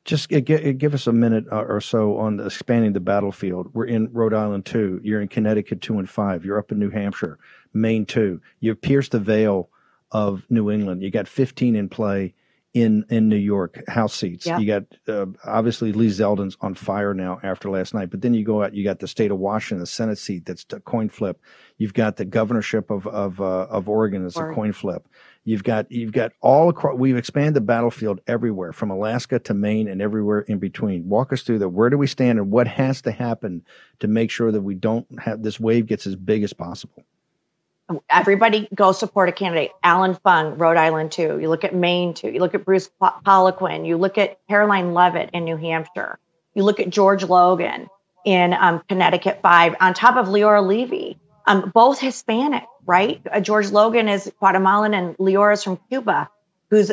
Just give us a minute or so on expanding the battlefield. We're in Rhode Island 2. You're in Connecticut 2 and 5. You're up in New Hampshire, Maine 2. You've pierced the veil of New England. You got 15 in play. In New York, House seats. Yep. You got, obviously, Lee Zeldin's on fire now after last night. But then you go out, you got the state of Washington, the Senate seat that's a coin flip. You've got the governorship of Oregon is a coin flip. You've got all across. We've expanded the battlefield everywhere, from Alaska to Maine and everywhere in between. Walk us through that. Where do we stand and what has to happen to make sure that we don't have this wave gets as big as possible? Everybody go support a candidate. Alan Fung, Rhode Island 2. You look at Maine 2. You look at Bruce Poliquin. You look at Caroline Leavitt in New Hampshire. You look at George Logan in Connecticut 5, on top of Leora Levy, both Hispanic, right? George Logan is Guatemalan and Leora is from Cuba, who's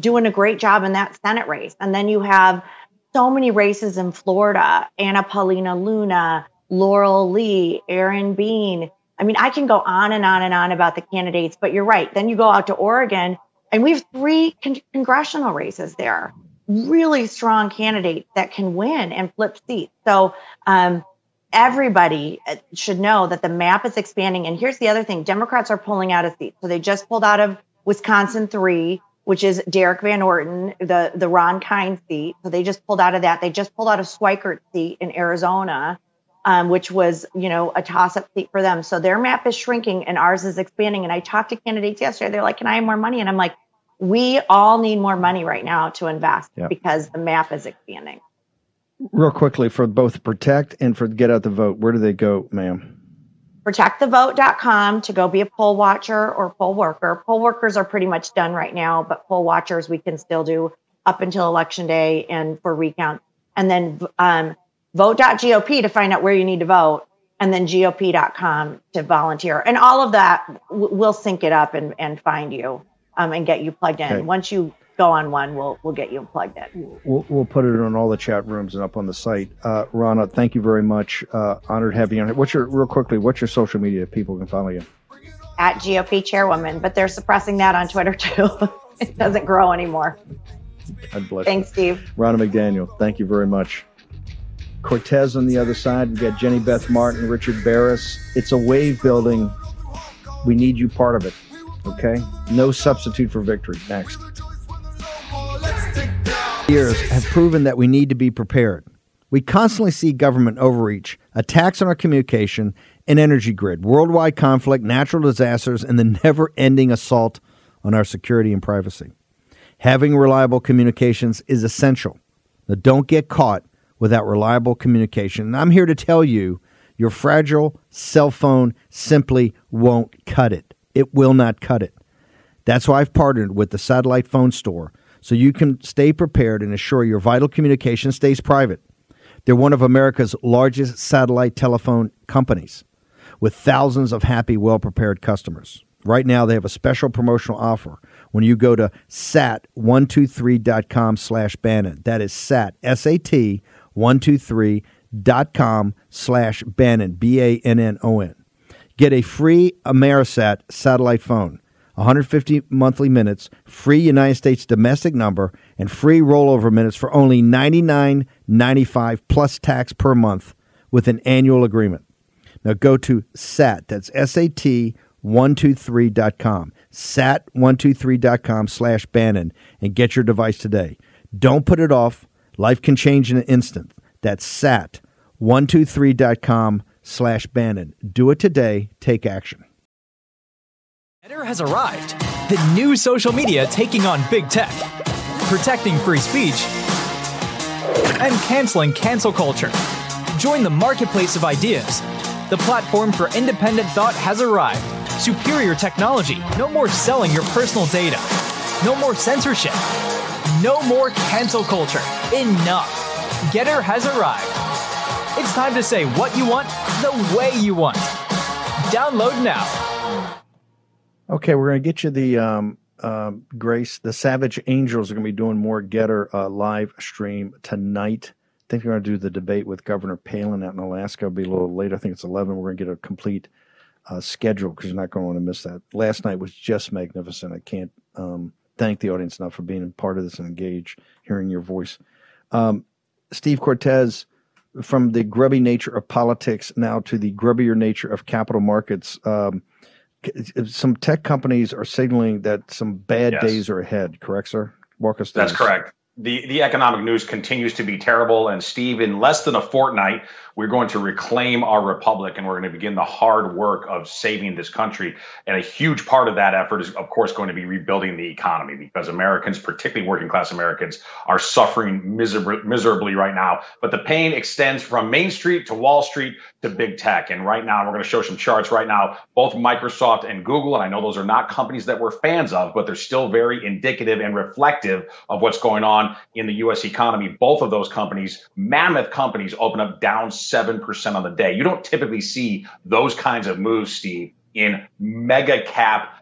doing a great job in that Senate race. And then you have so many races in Florida, Ana Paulina Luna, Laurel Lee, Aaron Bean. I mean, I can go on and on and on about the candidates, but you're right. Then you go out to Oregon, and we have three congressional races there. Really strong candidates that can win and flip seats. So everybody should know that the map is expanding. And here's the other thing. Democrats are pulling out of seats. So they just pulled out of Wisconsin 3, which is Derek Van Orton, the Ron Kynes seat. So they just pulled out of that. They just pulled out of Schweikert's seat in Arizona, which was, a toss-up seat for them. So their map is shrinking and ours is expanding. And I talked to candidates yesterday. They're like, can I have more money? And I'm like, we all need more money right now to invest because the map is expanding. Real quickly, for both Protect and for Get Out the Vote, where do they go, ma'am? Protectthevote.com to go be a poll watcher or poll worker. Poll workers are pretty much done right now, but poll watchers we can still do up until Election Day and for recount. And then vote.gop to find out where you need to vote, and then gop.com to volunteer. And all of that, we'll sync it up and find you and get you plugged in. Okay. Once you go on one, we'll get you plugged in. We'll put it on all the chat rooms and up on the site. Ronna, thank you very much. Honored having you on. What's your social media people can follow you? @GOP Chairwoman, but they're suppressing that on Twitter too. It doesn't grow anymore. God bless. Thanks, Steve. Ronna McDaniel, thank you very much. Cortez on the other side. We've got Jenny Beth Martin, Richard Barris. It's a wave building. We need you part of it. Okay? No substitute for victory. Next. Years have proven that we need to be prepared. We constantly see government overreach, attacks on our communication and energy grid, worldwide conflict, natural disasters, and the never-ending assault on our security and privacy. Having reliable communications is essential. Now, don't get caught without reliable communication. And I'm here to tell you, your fragile cell phone simply won't cut it. It will not cut it. That's why I've partnered with the Satellite Phone Store, so you can stay prepared and assure your vital communication stays private. They're one of America's largest satellite telephone companies with thousands of happy, well-prepared customers. Right now, they have a special promotional offer when you go to sat123.com/Bannon. That is sat, S-A-T, 123.com/Bannon, B-A-N-N-O-N. Get a free Amerisat satellite phone, 150 monthly minutes, free United States domestic number, and free rollover minutes for only $99.95 plus tax per month with an annual agreement. Now go to SAT, that's SAT123.com, SAT123.com/Bannon, and get your device today. Don't put it off. Life can change in an instant. That's SAT123.com/Bannon. Do it today. Take action. Getter has arrived. The new social media taking on big tech, protecting free speech, and canceling cancel culture. Join the marketplace of ideas. The platform for independent thought has arrived. Superior technology. No more selling your personal data. No more censorship. No more cancel culture. Enough. Getter has arrived. It's time to say what you want, the way you want. Download now. Okay, we're going to get you the, Grace, the Savage Angels are going to be doing more Getter live stream tonight. I think they're going to do the debate with Governor Palin out in Alaska. It'll be a little later. I think it's 11. We're going to get a complete schedule because you're not going to want to miss that. Last night was just magnificent. I can't thank the audience enough for being a part of this and engaged, hearing your voice. Steve Cortez, from the grubby nature of politics now to the grubbier nature of capital markets, some tech companies are signaling that some bad days are ahead, correct, sir? Walk us through. That's correct. The economic news continues to be terrible. And, Steve, in less than a fortnight, we're going to reclaim our republic and we're going to begin the hard work of saving this country. And a huge part of that effort is, of course, going to be rebuilding the economy because Americans, particularly working class Americans, are suffering miserably right now. But the pain extends from Main Street to Wall Street to big tech. And right now, we're going to show some charts right now, both Microsoft and Google. And I know those are not companies that we're fans of, but they're still very indicative and reflective of what's going on in the U.S. economy. Both of those companies, mammoth companies, open up down 7% on the day. You don't typically see those kinds of moves, Steve, in mega cap,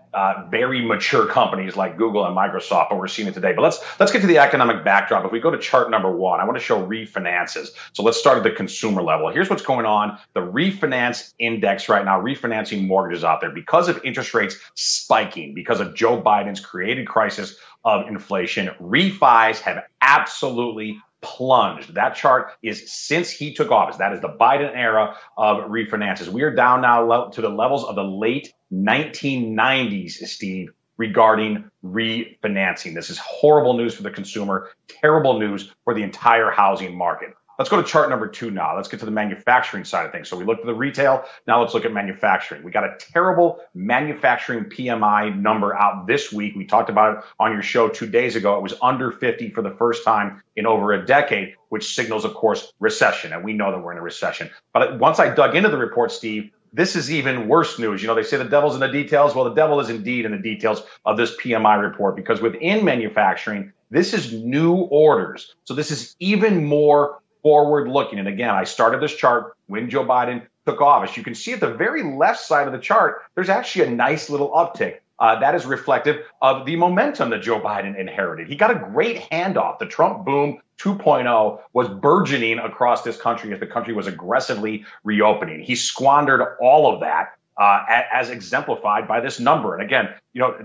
very mature companies like Google and Microsoft, but we're seeing it today. But let's get to the economic backdrop. If we go to chart number one, I want to show refinances. So let's start at the consumer level. Here's what's going on. The refinance index right now, refinancing mortgages out there, because of interest rates spiking, because of Joe Biden's created crisis of inflation, refis have absolutely plunged. That chart is since he took office. That is the Biden era of refinances. We are down now to the levels of the late 1990s, Steve, regarding refinancing. This is horrible news for the consumer, terrible news for the entire housing market. Let's go to chart number two now. Let's get to the manufacturing side of things. So we looked at the retail. Now let's look at manufacturing. We got a terrible manufacturing PMI number out this week. We talked about it on your show 2 days ago. It was under 50 for the first time in over a decade, which signals, of course, recession. And we know that we're in a recession. But once I dug into the report, Steve, this is even worse news. You know, they say the devil's in the details. Well, the devil is indeed in the details of this PMI report, because within manufacturing, this is new orders. So this is even more forward-looking. And again, I started this chart when Joe Biden took office. You can see at the very left side of the chart, there's actually a nice little uptick. That is reflective of the momentum that Joe Biden inherited. He got a great handoff. The Trump boom 2.0 was burgeoning across this country as the country was aggressively reopening. He squandered all of that. as exemplified by this number. And again, you know, the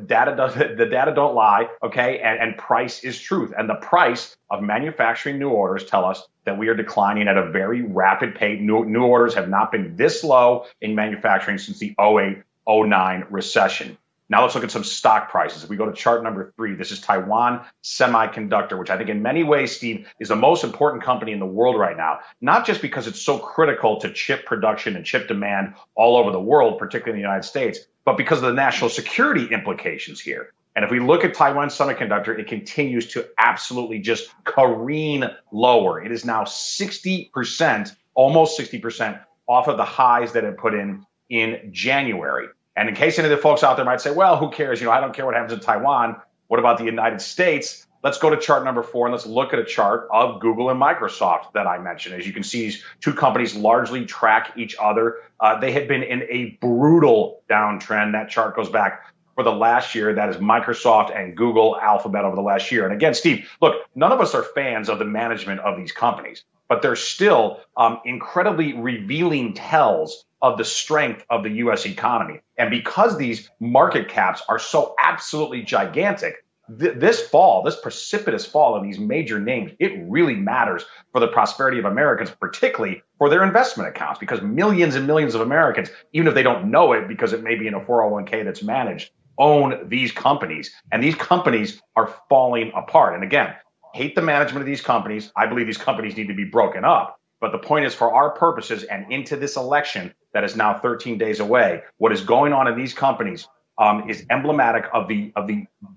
data don't lie, okay? And price is truth. And the price of manufacturing new orders tell us that we are declining at a very rapid pace. New orders have not been this low in manufacturing since the 08-09 recession. Now let's look at some stock prices. If we go to chart number 3, this is Taiwan Semiconductor, which I think in many ways, Steve, is the most important company in the world right now, not just because it's so critical to chip production and chip demand all over the world, particularly in the United States, but because of the national security implications here. And if we look at Taiwan Semiconductor, it continues to absolutely just careen lower. It is now 60%, almost 60% off of the highs that it put in January. And in case any of the folks out there might say, well, who cares? You know, I don't care what happens in Taiwan. What about the United States? Let's go to chart number 4 and let's look at a chart of Google and Microsoft that I mentioned. As you can see, these two companies largely track each other. They had been in a brutal downtrend. That chart goes back for the last year. That is Microsoft and Google, Alphabet over the last year. And again, Steve, look, none of us are fans of the management of these companies, but they're still incredibly revealing tells of the strength of the U.S. economy. And because these market caps are so absolutely gigantic, this precipitous fall of these major names, it really matters for the prosperity of Americans, particularly for their investment accounts, because millions and millions of Americans, even if they don't know it because it may be in a 401k that's managed, own these companies. And these companies are falling apart. And again, hate the management of these companies. I believe these companies need to be broken up. But the point is, for our purposes and into this election that is now 13 days away, what is going on in these companies is emblematic of the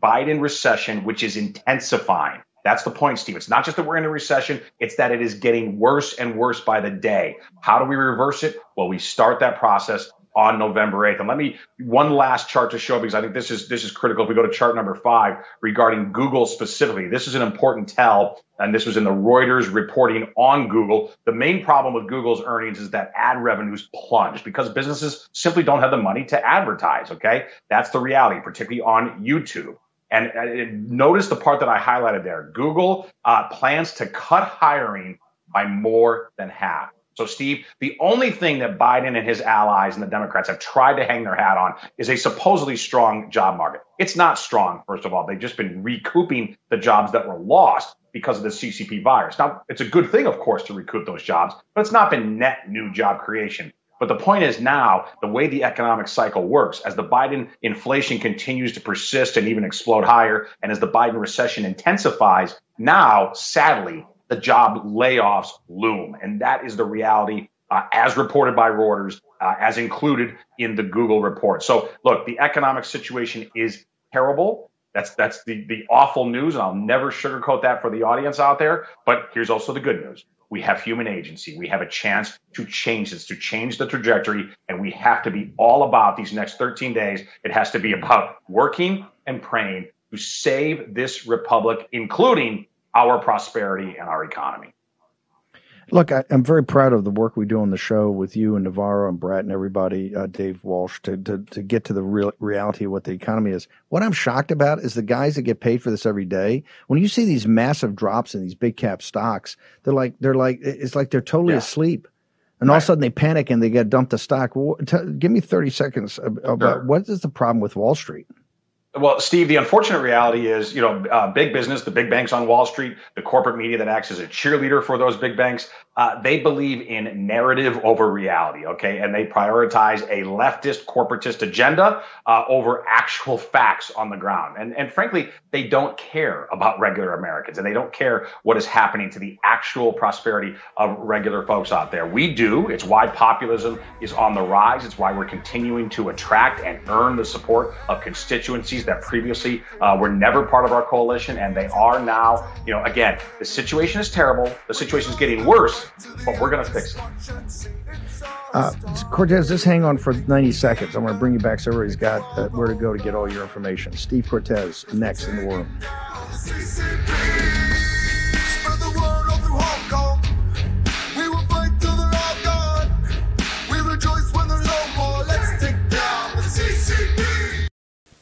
Biden recession, which is intensifying. That's the point, Steve. It's not just that we're in a recession. It's that it is getting worse and worse by the day. How do we reverse it? Well, we start that process on November 8th. And let me one last chart to show, because I think this is critical. If we go to chart number 5 regarding Google specifically, this is an important tell. And this was in the Reuters reporting on Google. The main problem with Google's earnings is that ad revenues plunged because businesses simply don't have the money to advertise. OK, that's the reality, particularly on YouTube. And notice the part that I highlighted there. Google plans to cut hiring by more than half. So, Steve, the only thing that Biden and his allies and the Democrats have tried to hang their hat on is a supposedly strong job market. It's not strong, first of all. They've just been recouping the jobs that were lost because of the CCP virus. Now, it's a good thing, of course, to recoup those jobs, but it's not been net new job creation. But the point is now, the way the economic cycle works, as the Biden inflation continues to persist and even explode higher, and as the Biden recession intensifies, now, sadly, the job layoffs loom. And that is the reality as reported by Reuters, as included in the Google report. So look, the economic situation is terrible. That's the awful news. And I'll never sugarcoat that for the audience out there. But here's also the good news. We have human agency. We have a chance to change this, to change the trajectory. And we have to be all about these next 13 days. It has to be about working and praying to save this republic, including our prosperity and our economy. Look, I'm very proud of the work we do on the show with you and Navarro and Brett and everybody, Dave Walsh, to get to the real reality of what the economy is. What I'm shocked about is the guys that get paid for this every day. When you see these massive drops in these big cap stocks, they're like it's like they're totally asleep. And all of a sudden they panic and they get dumped the stock. Well, give me 30 seconds about what is the problem with Wall Street? Well, Steve, the unfortunate reality is, you know, big business, the big banks on Wall Street, the corporate media that acts as a cheerleader for those big banks, they believe in narrative over reality, okay? And they prioritize a leftist, corporatist agenda over actual facts on the ground. And frankly, they don't care about regular Americans, and they don't care what is happening to the actual prosperity of regular folks out there. We do. It's why populism is on the rise. It's why we're continuing to attract and earn the support of constituencies that previously were never part of our coalition, and they are now. You know, again, the situation is terrible. The situation is getting worse, but we're going to fix it. Cortez, just hang on for 90 seconds. I'm going to bring you back so everybody's got where to go to get all your information. Steve Cortez, next in the War Room.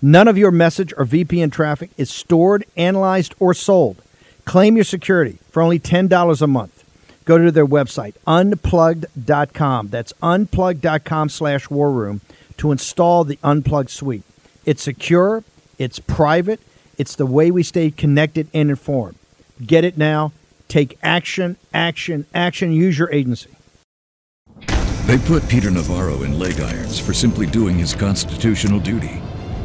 None of your message or VPN traffic is stored, analyzed, or sold. Claim your security for only $10 a month. Go to their website, unplugged.com. That's unplugged.com/warroom to install the Unplugged suite. It's secure. It's private. It's the way we stay connected and informed. Get it now. Take action, action, action. Use your agency. They put Peter Navarro in leg irons for simply doing his constitutional duty.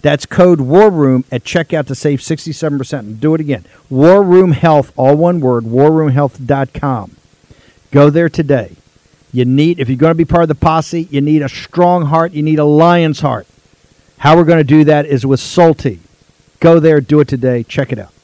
That's code WARROOM at checkout to save 67%. And do it again. War Room Health, all one word, warroomhealth.com. Go there today. You need, if you're going to be part of the posse, you need a strong heart. You need a lion's heart. How we're going to do that is with Solti. Go there, do it today, check it out.